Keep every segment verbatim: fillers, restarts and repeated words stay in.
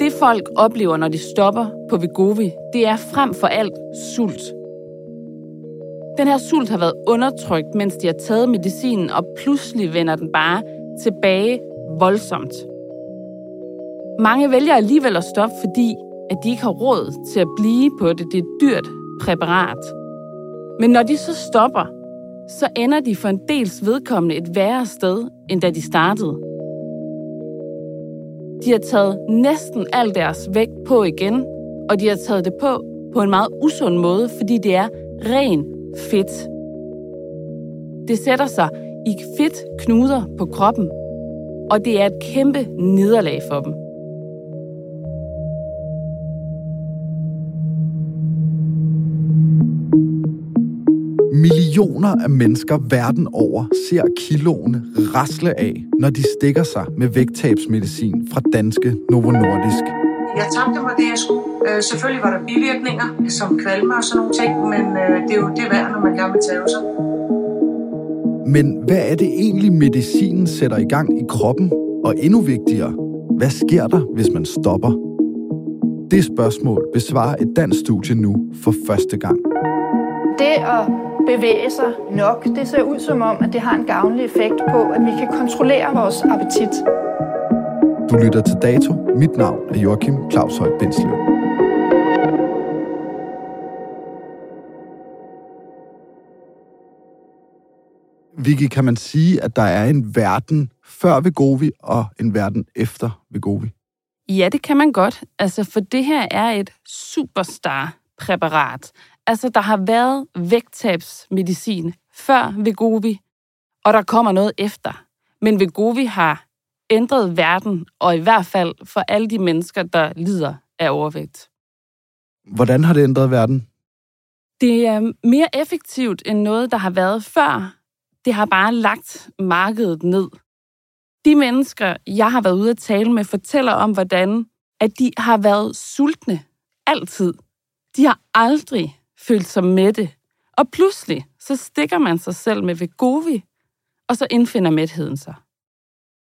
Det folk oplever, når de stopper på Wegovy, det er frem for alt sult. Den her sult har været undertrykt, mens de har taget medicinen, og pludselig vender den bare tilbage voldsomt. Mange vælger alligevel at stoppe, fordi at de ikke har råd til at blive på det. Det er et dyrt præparat. Men når de så stopper, så ender de for en dels vedkommende et værre sted, end da de startede. De har taget næsten al deres vægt på igen, og de har taget det på på en meget usund måde, fordi det er ren fedt. Det sætter sig i fedtknuder på kroppen, og det er et kæmpe nederlag for dem. Millioner af mennesker verden over ser kiloene rasle af, når de stikker sig med vægttabsmedicin fra danske Novo Nordisk. Jeg tabte mig det, jeg skulle. Selvfølgelig var der bivirkninger, som kvalme og sådan nogle ting, men det er jo det værd, når man gerne vil tage sig. Men hvad er det egentlig, medicinen sætter i gang i kroppen? Og endnu vigtigere, hvad sker der, hvis man stopper? Det spørgsmål besvarer et dansk studie nu for første gang. Det at bevæge sig nok, det ser ud som om, at det har en gavnlig effekt på, at vi kan kontrollere vores appetit. Du lytter til Dato. Mit navn er Joachim Claushøj Bindslev. Vicky, kan man sige, at der er en verden før Wegovy og en verden efter Wegovy? Ja, det kan man godt. Altså, for det her er et superstar-præparat. Altså, der har været vægttabsmedicin før Wegovy, og der kommer noget efter. Men Wegovy har ændret verden, og i hvert fald for alle de mennesker, der lider af overvægt. Hvordan har det ændret verden? Det er mere effektivt end noget, der har været før. Det har bare lagt markedet ned. De mennesker, jeg har været ude at tale med, fortæller om, hvordan at de har været sultne altid. De har aldrig følt sig mætte, og pludselig så stikker man sig selv med Wegovy, og så indfinder mætheden sig.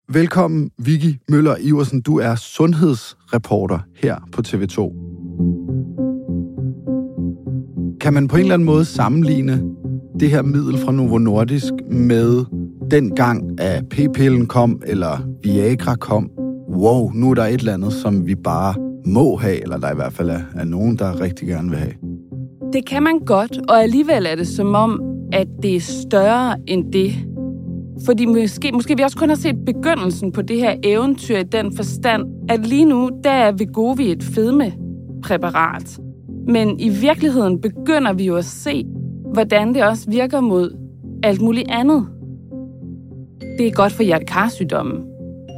Velkommen, Vicky Møller Iversen. Du er sundhedsreporter her på T V to. Kan man på en eller anden måde sammenligne det her middel fra Novo Nordisk med dengang, at p-pillen kom, eller Viagra kom? Wow, nu er der et eller andet, som vi bare må have, eller der i hvert fald er, er nogen, der rigtig gerne vil have. Det kan man godt, og alligevel er det som om, at det er større end det. Fordi måske, måske vi også kun har set begyndelsen på det her eventyr i den forstand, at lige nu, der er Wegovy et fedmepræparat. Men i virkeligheden begynder vi jo at se, hvordan det også virker mod alt muligt andet. Det er godt for hjerte-karsygdomme.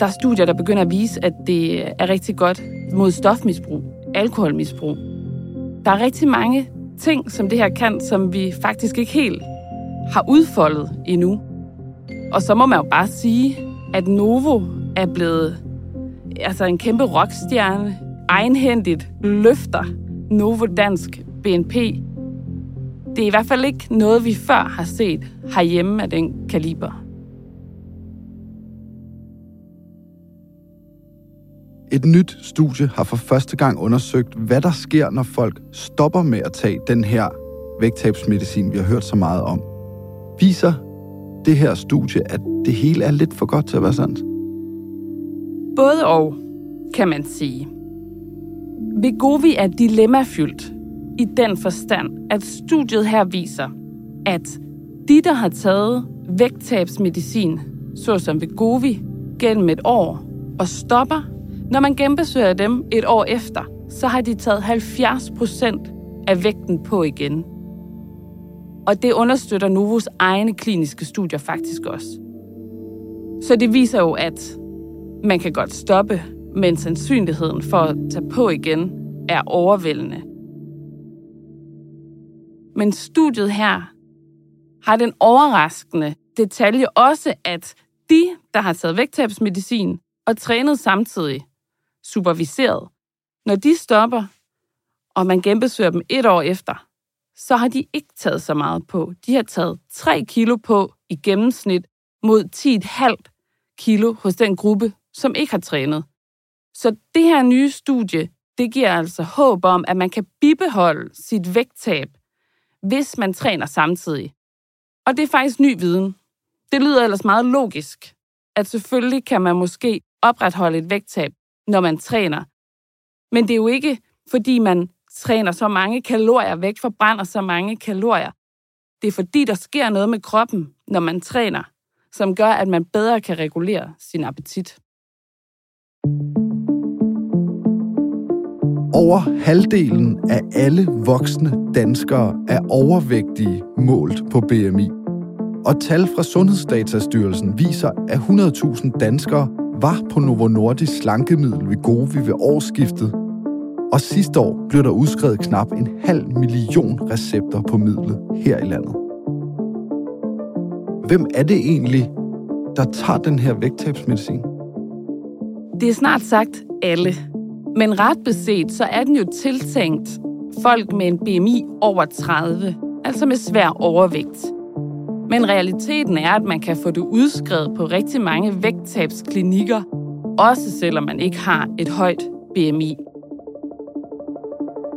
Der er studier, der begynder at vise, at det er rigtig godt mod stofmisbrug, alkoholmisbrug. Der er rigtig mange ting, som det her kan, som vi faktisk ikke helt har udfoldet endnu. Og så må man jo bare sige, at Novo er blevet altså en kæmpe rockstjerne, egenhændigt løfter Novo Dansk B N P. Det er i hvert fald ikke noget, vi før har set herhjemme af den kaliber. Et nyt studie har for første gang undersøgt, hvad der sker, når folk stopper med at tage den her vægttabsmedicin, vi har hørt så meget om. Viser det her studie, at det hele er lidt for godt til at være sandt? Både og, kan man sige. Wegovy er dilemmafyldt i den forstand, at studiet her viser, at de, der har taget vægttabsmedicin, såsom Wegovy, gennem et år og stopper, når man genbesøger dem et år efter, så har de taget halvfjerds procent af vægten på igen. Og det understøtter Novos egne kliniske studier faktisk også. Så det viser jo, at man kan godt stoppe, men sandsynligheden for at tage på igen er overvældende. Men studiet her har den overraskende detalje også, at de, der har taget vægttabsmedicin og trænet samtidig, superviseret, når de stopper, og man genbesøger dem et år efter, så har de ikke taget så meget på. De har taget tre kilo på i gennemsnit mod ti komma fem kilo hos den gruppe, som ikke har trænet. Så det her nye studie, det giver altså håb om, at man kan bibeholde sit vægttab, hvis man træner samtidig. Og det er faktisk ny viden. Det lyder ellers meget logisk, at selvfølgelig kan man måske opretholde et vægttab, når man træner. Men det er jo ikke, fordi man træner så mange kalorier væk, forbrænder så mange kalorier. Det er fordi, der sker noget med kroppen, når man træner, som gør, at man bedre kan regulere sin appetit. Over halvdelen af alle voksne danskere er overvægtige målt på B M I. Og tal fra Sundhedsdatastyrelsen viser, at hundrede tusind danskere var på Novo Nordisk slankemiddel Wegovy ved årsskiftet. Og sidste år blev der udskrevet knap en halv million recepter på midlet her i landet. Hvem er det egentlig, der tager den her vægttabsmedicin? Det er snart sagt alle. Men ret beset, så er den jo tiltænkt folk med en B M I over tredive, altså med svær overvægt. Men realiteten er, at man kan få det udskrevet på rigtig mange vægttabsklinikker, også selvom man ikke har et højt B M I.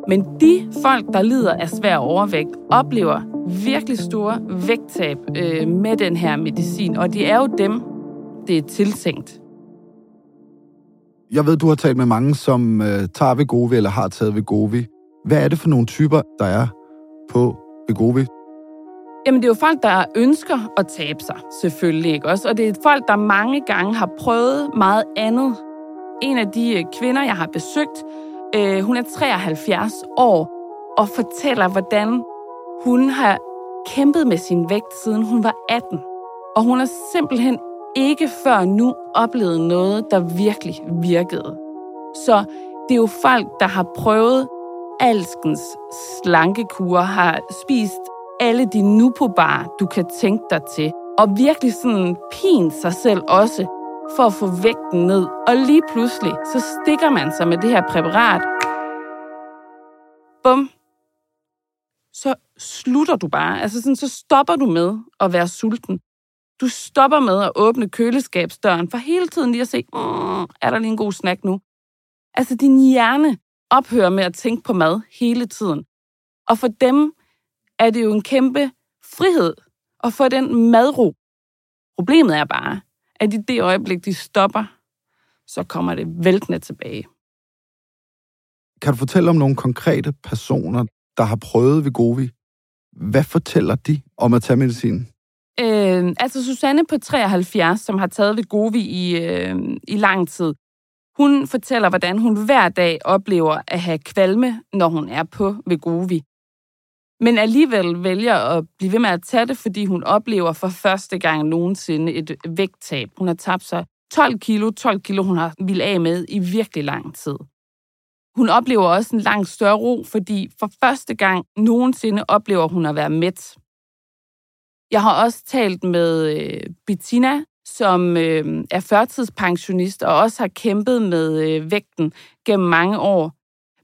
Men de folk, der lider af svær overvægt, oplever virkelig store vægttab øh, med den her medicin, og det er jo dem, det er tiltænkt. Jeg ved, du har talt med mange, som øh, tager Wegovy eller har taget Wegovy. Hvad er det for nogle typer, der er på Wegovy? Jamen, det er jo folk, der ønsker at tabe sig, selvfølgelig, ikke også? Og det er folk, der mange gange har prøvet meget andet. En af de kvinder, jeg har besøgt, øh, hun er treoghalvfjerds år, og fortæller, hvordan hun har kæmpet med sin vægt, siden hun var atten. Og hun har simpelthen ikke før nu oplevet noget, der virkelig virkede. Så det er jo folk, der har prøvet alskens slankekure, har spist alle de nupobarer, du kan tænke dig til, og virkelig sådan pine sig selv også, for at få vægten ned. Og lige pludselig, så stikker man sig med det her præparat. Bum. Så slutter du bare. Altså sådan, så stopper du med at være sulten. Du stopper med at åbne køleskabsdøren, for hele tiden lige at se, mm, er der lige en god snack nu? Altså, din hjerne ophører med at tænke på mad hele tiden. Og for dem er det jo en kæmpe frihed at få den madro. Problemet er bare, at i det øjeblik, de stopper, så kommer det væltende tilbage. Kan du fortælle om nogle konkrete personer, der har prøvet Wegovy? Hvad fortæller de om at tage medicinen? Øh, altså Susanne på treoghalvfjerds, som har taget Wegovy i, øh, i lang tid, hun fortæller, hvordan hun hver dag oplever at have kvalme, når hun er på Wegovy. Men alligevel vælger at blive ved med at tage det, fordi hun oplever for første gang nogensinde et vægttab. Hun har tabt sig tolv kilo, tolv kilo hun har ville af med i virkelig lang tid. Hun oplever også en langt større ro, fordi for første gang nogensinde oplever hun at være mæt. Jeg har også talt med øh, Bettina, som øh, er førtidspensionist og også har kæmpet med øh, vægten gennem mange år.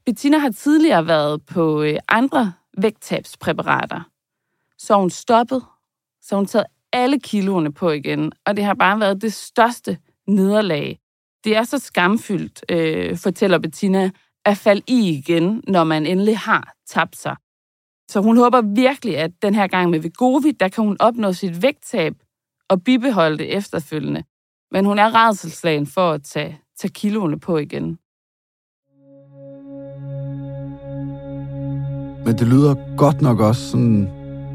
Bettina har tidligere været på øh, andre vægttabspræparater, så hun stoppet, så hun taget alle kiloene på igen, og det har bare været det største nederlag. Det er så skamfyldt, øh, fortæller Bettina, at falde i igen, når man endelig har tabt sig. Så hun håber virkelig, at den her gang med Wegovy, der kan hun opnå sit vægttab og bibeholde det efterfølgende. Men hun er rædselsslagen for at tage, tage kiloene på igen. Men det lyder godt nok også sådan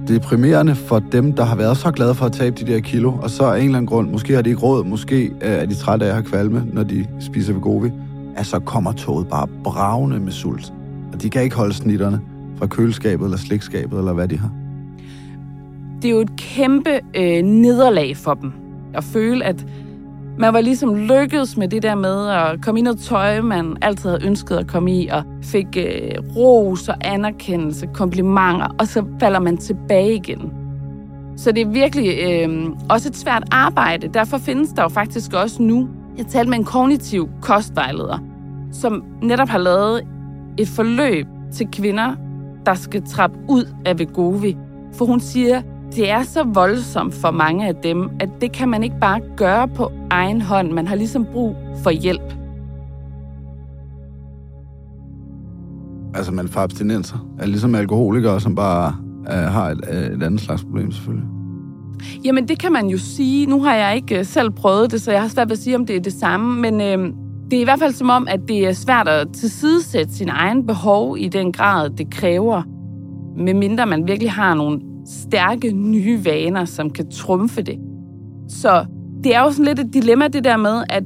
deprimerende for dem, der har været så glade for at tabe de der kilo, og så af en eller anden grund, måske har de ikke råd, måske er de trætte af at have kvalme, når de spiser Wegovy, at så kommer toget bare bravende med sult, og de kan ikke holde snitterne fra køleskabet eller slikskabet, eller hvad de har. Det er jo et kæmpe øh, nederlag for dem, at føle, at man var ligesom lykkedes med det der med at komme i noget tøj, man altid havde ønsket at komme i, og fik øh, ros og anerkendelse, komplimenter, og så falder man tilbage igen. Så det er virkelig øh, også et svært arbejde. Derfor findes der jo faktisk også nu, jeg talte med en kognitiv kostvejleder, som netop har lavet et forløb til kvinder, der skal trappe ud af Wegovy. For hun siger, det er så voldsomt for mange af dem, at det kan man ikke bare gøre på egen hånd. Man har ligesom brug for hjælp. Altså, man får abstinenser. Er ligesom alkoholikere, som bare øh, har et, øh, et andet slags problem, selvfølgelig. Jamen, det kan man jo sige. Nu har jeg ikke selv prøvet det, så jeg har svært ved at sige, om det er det samme. Men øh, det er i hvert fald som om, at det er svært at tilsidesætte sin egen behov i den grad, det kræver. Medmindre man virkelig har nogle stærke nye vaner, som kan trumfe det. Så det er jo sådan lidt et dilemma, det der med, at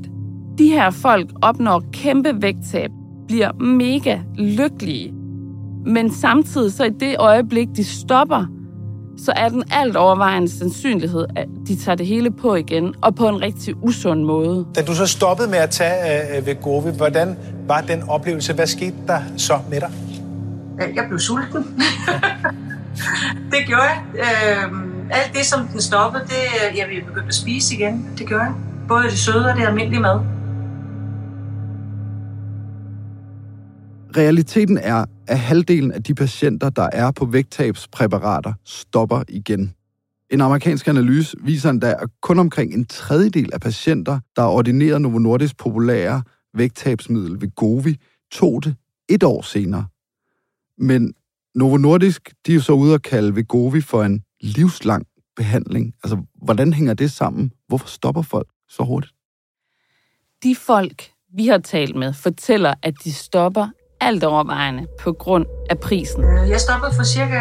de her folk opnår kæmpe vægttab, bliver mega lykkelige. Men samtidig så i det øjeblik, de stopper, så er den alt overvejende sandsynlighed, at de tager det hele på igen, og på en rigtig usund måde. Da du så stoppede med at tage uh, Wegovy, hvordan var den oplevelse? Hvad skete der så med dig? Jeg blev sulten. Det gjorde jeg. Øh, alt det, som den stoppede, det, jeg begyndte at spise igen. Det gjorde jeg. Både det søde og det almindelige mad. Realiteten er, at halvdelen af de patienter, der er på vægttabspræparater, stopper igen. En amerikansk analyse viser endda, at kun omkring en tredjedel af patienter, der er ordineret Novo Nordisk populære vægttabsmiddel Wegovy, tog det et år senere. Men Novo Nordisk, de er så ude at kalde Wegovy for en livslang behandling. Altså, hvordan hænger det sammen? Hvorfor stopper folk så hurtigt? De folk, vi har talt med, fortæller, at de stopper alt overvejende på grund af prisen. Jeg stoppede for cirka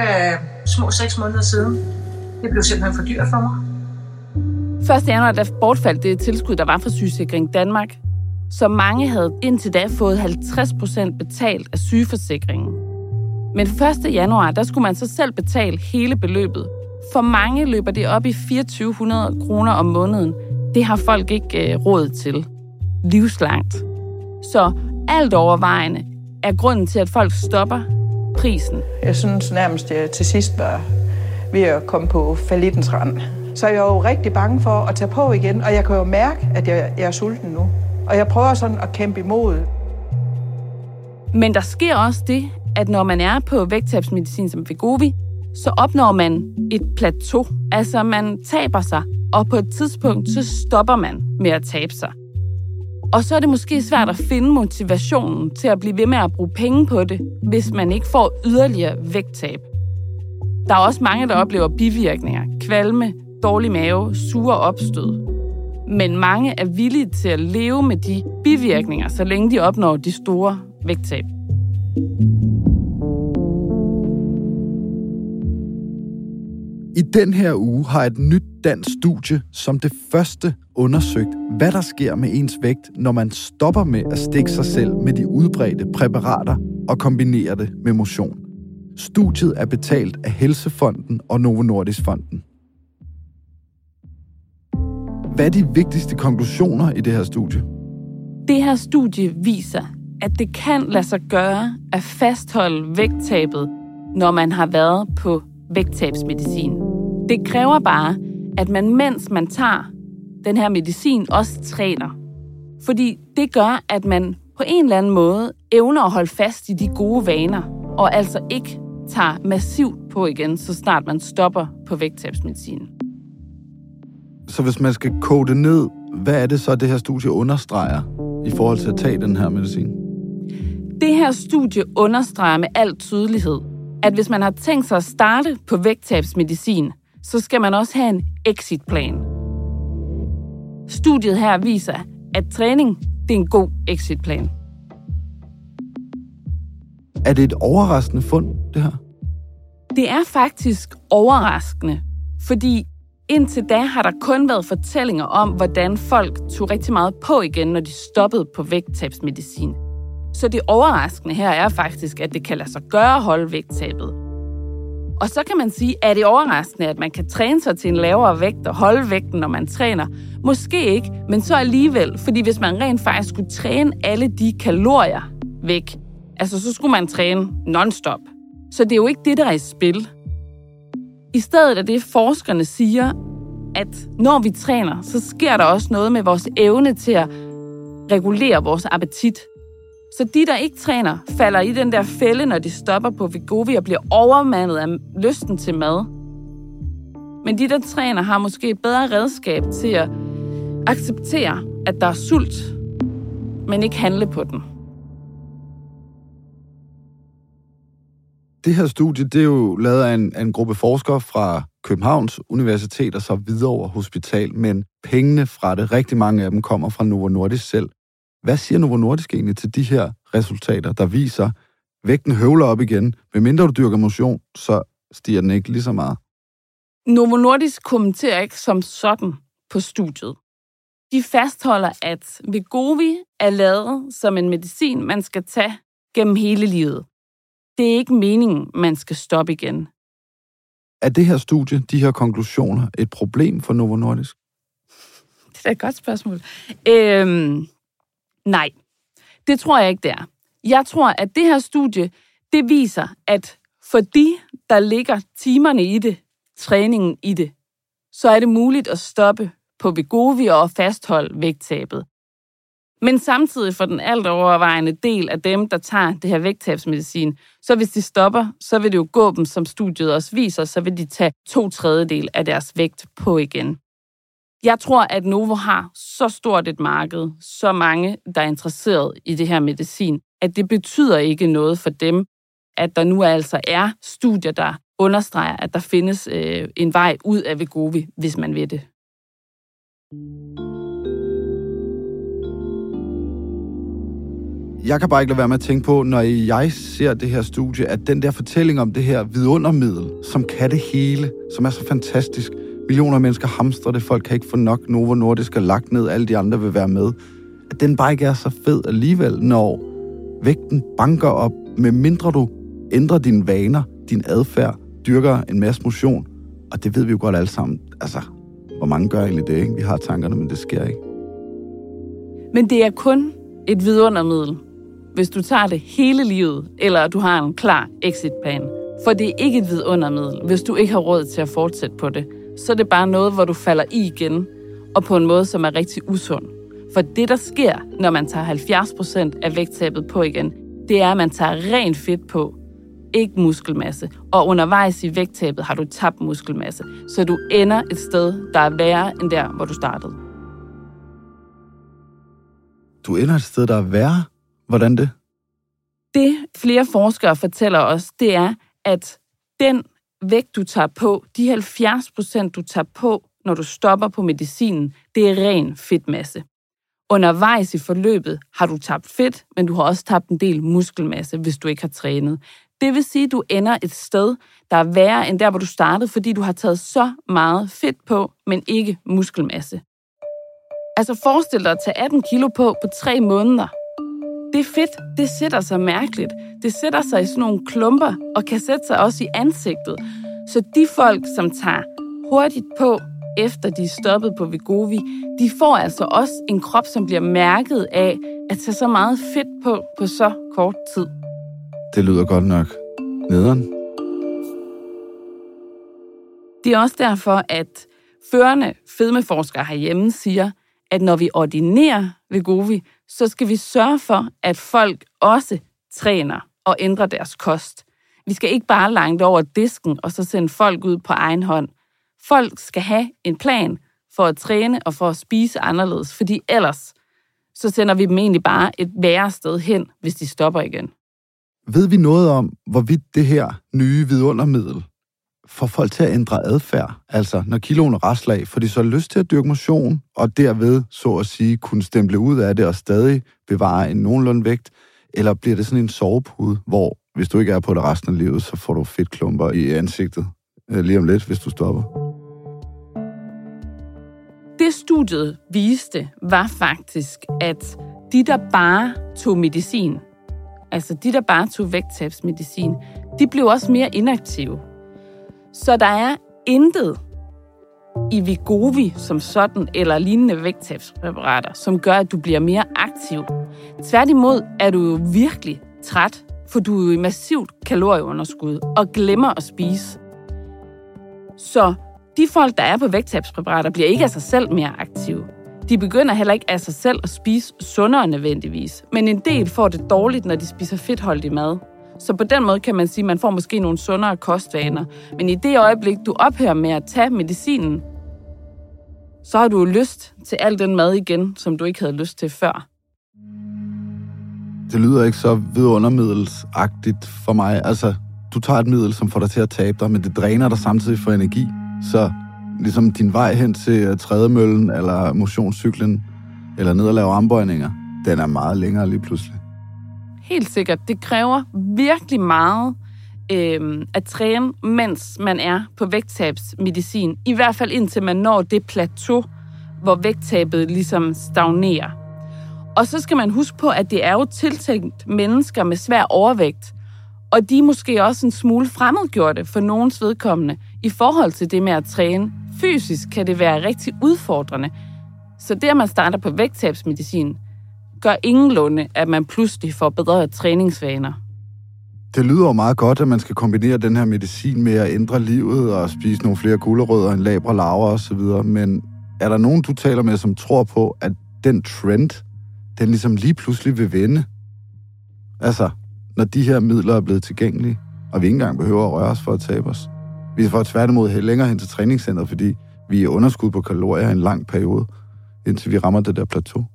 små seks måneder siden. Det blev simpelthen for dyrt for mig. første januar, der bortfaldt det tilskud, der var fra Sygesikring Danmark, så mange havde indtil da fået halvtreds procent betalt af sygeforsikringen. Men første januar, der skulle man så selv betale hele beløbet. For mange løber det op i to tusind fire hundrede kroner om måneden. Det har folk ikke øh, råd til. Livslangt. Så alt overvejende er grunden til, at folk stopper prisen. Jeg synes nærmest, at jeg til sidst var ved at komme på fallittens rand. Så jeg er jo rigtig bange for at tage på igen, og jeg kan jo mærke, at jeg, jeg er sulten nu. Og jeg prøver sådan at kæmpe imod. Men der sker også det, at når man er på vægttabsmedicin som Wegovy, så opnår man et plateau. Altså, man taber sig, og på et tidspunkt, så stopper man med at tabe sig. Og så er det måske svært at finde motivationen til at blive ved med at bruge penge på det, hvis man ikke får yderligere vægttab. Der er også mange, der oplever bivirkninger, kvalme, dårlig mave, sure opstød. Men mange er villige til at leve med de bivirkninger, så længe de opnår de store vægttab. I den her uge har et nyt dansk studie som det første undersøgt, hvad der sker med ens vægt, når man stopper med at stikke sig selv med de udbredte præparater og kombinerer det med motion. Studiet er betalt af Helsefonden og Novo Nordisk Fonden. Hvad er de vigtigste konklusioner i det her studie? Det her studie viser, at det kan lade sig gøre at fastholde vægttabet, når man har været på vægttabsmedicin. Det kræver bare, at man, mens man tager den her medicin, også træner. Fordi det gør, at man på en eller anden måde evner at holde fast i de gode vaner, og altså ikke tager massivt på igen, så snart man stopper på vægttabsmedicinen. Så hvis man skal koge det ned, hvad er det så, det her studie understreger i forhold til at tage den her medicin? Det her studie understreger med al tydelighed, at hvis man har tænkt sig at starte på vægttabsmedicin, så skal man også have en exitplan. Studiet her viser, at træning, det er en god exitplan. Er det et overraskende fund, det her? Det er faktisk overraskende, fordi indtil da har der kun været fortællinger om, hvordan folk tog rigtig meget på igen, når de stoppede på vægttabsmedicin. Så det overraskende her er faktisk, at det kan lade sig gøre at holde vægttabet. Og så kan man sige, at det er overraskende, at man kan træne sig til en lavere vægt og holde vægten, når man træner. Måske ikke, men så alligevel. Fordi hvis man rent faktisk skulle træne alle de kalorier væk, altså så skulle man træne non-stop. Så det er jo ikke det, der er i spil. I stedet er det, forskerne siger, at når vi træner, så sker der også noget med vores evne til at regulere vores appetit. Så de, der ikke træner, falder i den der fælde, når de stopper på Wegovy og bliver overmandet af lysten til mad. Men de, der træner, har måske et bedre redskab til at acceptere, at der er sult, men ikke handle på den. Det her studie, det er jo lavet af en, af en gruppe forskere fra Københavns Universitet og så Hvidovre Hospital, men pengene fra det, rigtig mange af dem, kommer fra Novo Nordisk selv. Hvad siger Novo Nordisk egentlig til de her resultater, der viser, at vægten høvler op igen? Medmindre du dyrker motion, så stiger den ikke lige så meget. Novo Nordisk kommenterer ikke som sådan på studiet. De fastholder, at Wegovy er lavet som en medicin, man skal tage gennem hele livet. Det er ikke meningen, man skal stoppe igen. Er det her studie, de her konklusioner, et problem for Novo Nordisk? Det er da et godt spørgsmål. Øhm, nej, det tror jeg ikke, det er. Jeg tror, at det her studie, det viser, at for de, der ligger timerne i det, træningen i det, så er det muligt at stoppe på Wegovy og fastholde vægttabet. Men samtidig for den alt overvejende del af dem, der tager det her vægttabsmedicin, så hvis de stopper, så vil det jo gå dem, som studiet også viser, så vil de tage to tredjedel af deres vægt på igen. Jeg tror, at Novo har så stort et marked, så mange, der er interesseret i det her medicin, at det betyder ikke noget for dem, at der nu altså er studier, der understreger, at der findes øh, en vej ud af Wegovy, hvis man vil det. Jeg kan bare ikke lade være med at tænke på, når jeg ser det her studie, at den der fortælling om det her vidundermiddel, som kan det hele, som er så fantastisk. Millioner af mennesker hamstrer det, folk kan ikke få nok, Novo Nordisk er lagt ned, alle de andre vil være med. At den bare ikke er så fed alligevel, når vægten banker op, medmindre du ændrer dine vaner, din adfærd, dyrker en masse motion. Og det ved vi jo godt alle sammen. Altså, hvor mange gør egentlig det, ikke? Vi har tankerne, men det sker ikke. Men det er kun et vidundermiddel, hvis du tager det hele livet, eller du har en klar exitplan. For det er ikke et vidundermiddel, hvis du ikke har råd til at fortsætte på det. Så er det bare noget, hvor du falder i igen, og på en måde, som er rigtig usund. For det, der sker, når man tager halvfjerds procent af vægttabet på igen, det er, at man tager rent fedt på, ikke muskelmasse. Og undervejs i vægttabet har du tabt muskelmasse, så du ender et sted, der er værre end der, hvor du startede. Du ender et sted, der er værre? Hvordan det? Det flere forskere fortæller os, det er, at den vægt, du tager på, de halvfjerds procent, du tager på, når du stopper på medicinen, det er ren fedtmasse. Undervejs i forløbet har du tabt fedt, men du har også tabt en del muskelmasse, hvis du ikke har trænet. Det vil sige, at du ender et sted, der er værre end der, hvor du startede, fordi du har taget så meget fedt på, men ikke muskelmasse. Altså forestil dig at tage atten kilo på på tre måneder. Det er fedt, det sætter sig mærkeligt. Det sætter sig i sådan nogle klumper og kan sætte sig også i ansigtet. Så de folk, som tager hurtigt på efter de er stoppet på Wegovy, de får altså også en krop, som bliver mærket af at tage så meget fedt på på så kort tid. Det lyder godt nok nederen. Det er også derfor, at førende fedmeforskere herhjemme siger, at når vi ordinerer Wegovy, så skal vi sørge for, at folk også træner og ændrer deres kost. Vi skal ikke bare langt over disken og så sende folk ud på egen hånd. Folk skal have en plan for at træne og for at spise anderledes, fordi ellers så sender vi dem egentlig bare et værre sted hen, hvis de stopper igen. Ved vi noget om, hvorvidt det her nye vidundermiddel får folk til at ændre adfærd? Altså, når kiloene rasler af, får de så lyst til at dyrke motion, og derved, så at sige, kunne stemple ud af det og stadig bevare en nogenlunde vægt? Eller bliver det sådan en sovepude, hvor hvis du ikke er på det resten af livet, så får du fedtklumper i ansigtet lige om lidt, hvis du stopper? Det studiet viste var faktisk, at de, der bare tog medicin, altså de, der bare tog vægttabsmedicin, de blev også mere inaktive. Så der er intet i Wegovy som sådan, eller lignende vægttabspræparater, som gør, at du bliver mere aktiv. Tværtimod er du jo virkelig træt, for du er i massivt kalorieunderskud og glemmer at spise. Så de folk, der er på vægttabspræparater, bliver ikke af sig selv mere aktive. De begynder heller ikke af sig selv at spise sundere nødvendigvis, men en del får det dårligt, når de spiser fedtholdig mad. Så på den måde kan man sige, at man får måske nogle sundere kostvaner. Men i det øjeblik, du ophører med at tage medicinen, så har du jo lyst til al den mad igen, som du ikke havde lyst til før. Det lyder ikke så vidundermiddelsagtigt for mig. Altså, du tager et middel, som får dig til at tabe dig, men det dræner dig samtidig for energi. Så ligesom din vej hen til trædemøllen, eller motionscyklen, eller ned og lave armbøjninger, den er meget længere lige pludselig. Helt sikkert. Det kræver virkelig meget øh, at træne, mens man er på vægttabsmedicin. I hvert fald indtil man når det plateau, hvor vægttabet ligesom stagnerer. Og så skal man huske på, at det er jo tiltænkt mennesker med svær overvægt. Og de er måske også en smule fremmedgjorte for nogens vedkommende i forhold til det med at træne. Fysisk kan det være rigtig udfordrende. Så det, at man starter på vægttabsmedicin, gør ingenlunde, at man pludselig får bedre træningsvaner. Det lyder jo meget godt, at man skal kombinere den her medicin med at ændre livet og spise nogle flere gulerødder, en labre laver og så videre. Men er der nogen, du taler med, som tror på, at den trend, den ligesom lige pludselig vil vende? Altså, når de her midler er blevet tilgængelige, og vi ikke engang behøver at røre os for at tabe os. Vi får tværtimod længere hen til træningscenteret, fordi vi er underskud på kalorier i en lang periode, indtil vi rammer det der plateau.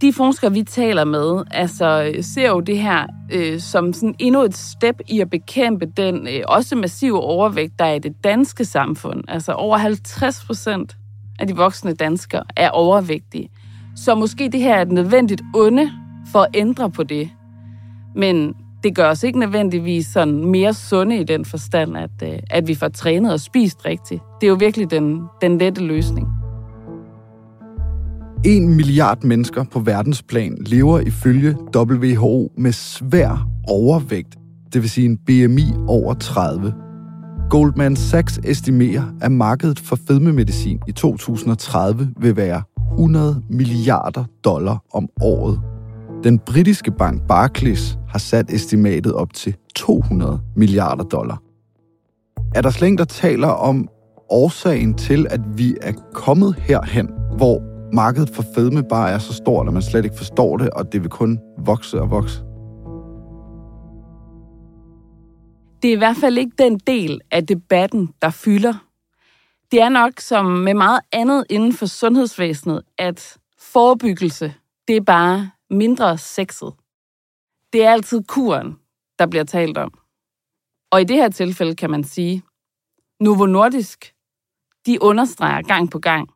De forskere, vi taler med, altså, ser jo det her øh, som sådan endnu et step i at bekæmpe den øh, også massive overvægt, der er i det danske samfund. Altså over halvtreds procent af de voksne danskere er overvægtige. Så måske det her er et nødvendigt onde for at ændre på det. Men det gør os ikke nødvendigvis sådan mere sunde i den forstand, at, øh, at vi får trænet og spist rigtigt. Det er jo virkelig den, den lette løsning. En milliard mennesker på verdensplan lever ifølge W H O med svær overvægt, det vil sige en B M I over tredive. Goldman Sachs estimerer, at markedet for fedmemedicin i to tusind og tredive vil være hundrede milliarder dollar om året. Den britiske bank Barclays har sat estimatet op til to hundrede milliarder dollar. Er der slet ingen, der taler om årsagen til, at vi er kommet herhen, hvor markedet for fedme bare er så stort, at man slet ikke forstår det, og det vil kun vokse og vokse? Det er i hvert fald ikke den del af debatten, der fylder. Det er nok som med meget andet inden for sundhedsvæsenet, at forebyggelse, det er bare mindre sexet. Det er altid kuren, der bliver talt om. Og i det her tilfælde kan man sige, Novo Nordisk, de understreger gang på gang,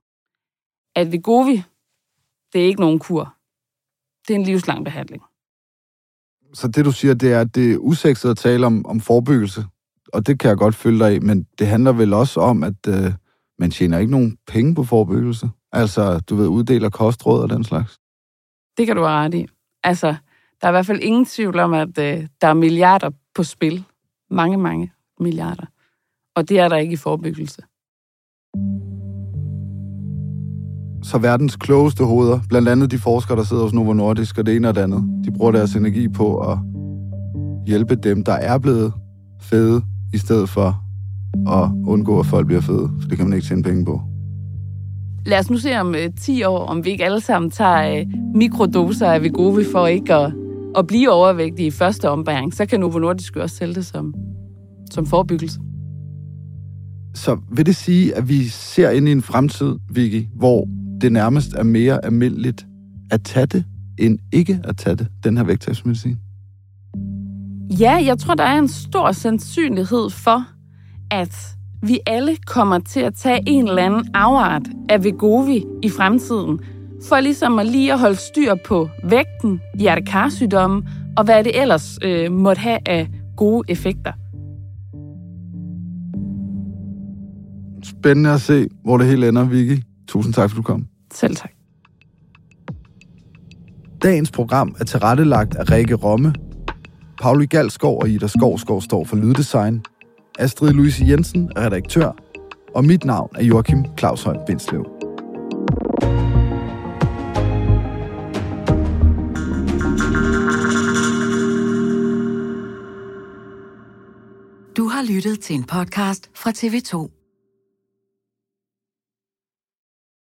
at Wegovy, det er ikke nogen kur. Det er en livslang behandling. Så det, du siger, det er, at det er usexet at tale om, om forebyggelse. Og det kan jeg godt følge dig i, men det handler vel også om, at øh, man tjener ikke nogen penge på forebyggelse. Altså, du ved, uddeler kostråd og den slags. Det kan du have ret i. Altså, der er i hvert fald ingen tvivl om, at øh, der er milliarder på spil. Mange, mange milliarder. Og det er der ikke i forebyggelse. Så verdens klogeste hoveder, blandt andet de forskere, der sidder hos Novo Nordisk og det ene og det andet, de bruger deres energi på at hjælpe dem, der er blevet fede, i stedet for at undgå, at folk bliver fede, for det kan man ikke tjene penge på. Lad os nu se om øh, ti år, om vi ikke alle sammen tager øh, mikrodoser af Wegovy for ikke at, at blive overvægtige i første ombæring. Så kan Novo Nordisk også sælge det som, som forebyggelse. Så vil det sige, at vi ser ind i en fremtid, Vicky, hvor det nærmest er mere almindeligt at tage det, end ikke at tage det, den her vægttabsmedicin? Ja, jeg tror, der er en stor sandsynlighed for, at vi alle kommer til at tage en eller anden afart af Wegovy i fremtiden, for ligesom at lige at holde styr på vægten, hjertekarsygdomme og hvad det ellers øh, måtte have af gode effekter. Spændende at se, hvor det hele ender, Vicky. Tusind tak, for du kom. Selv tak. Dagens program er tilrettelagt af Rikke Romme. Pauli Galsgaard og Ida Skovsgaard står for lyddesign. Astrid Louise Jensen er redaktør. Og mit navn er Joachim Claushøj Bindslev. Du har lyttet til en podcast fra T V to.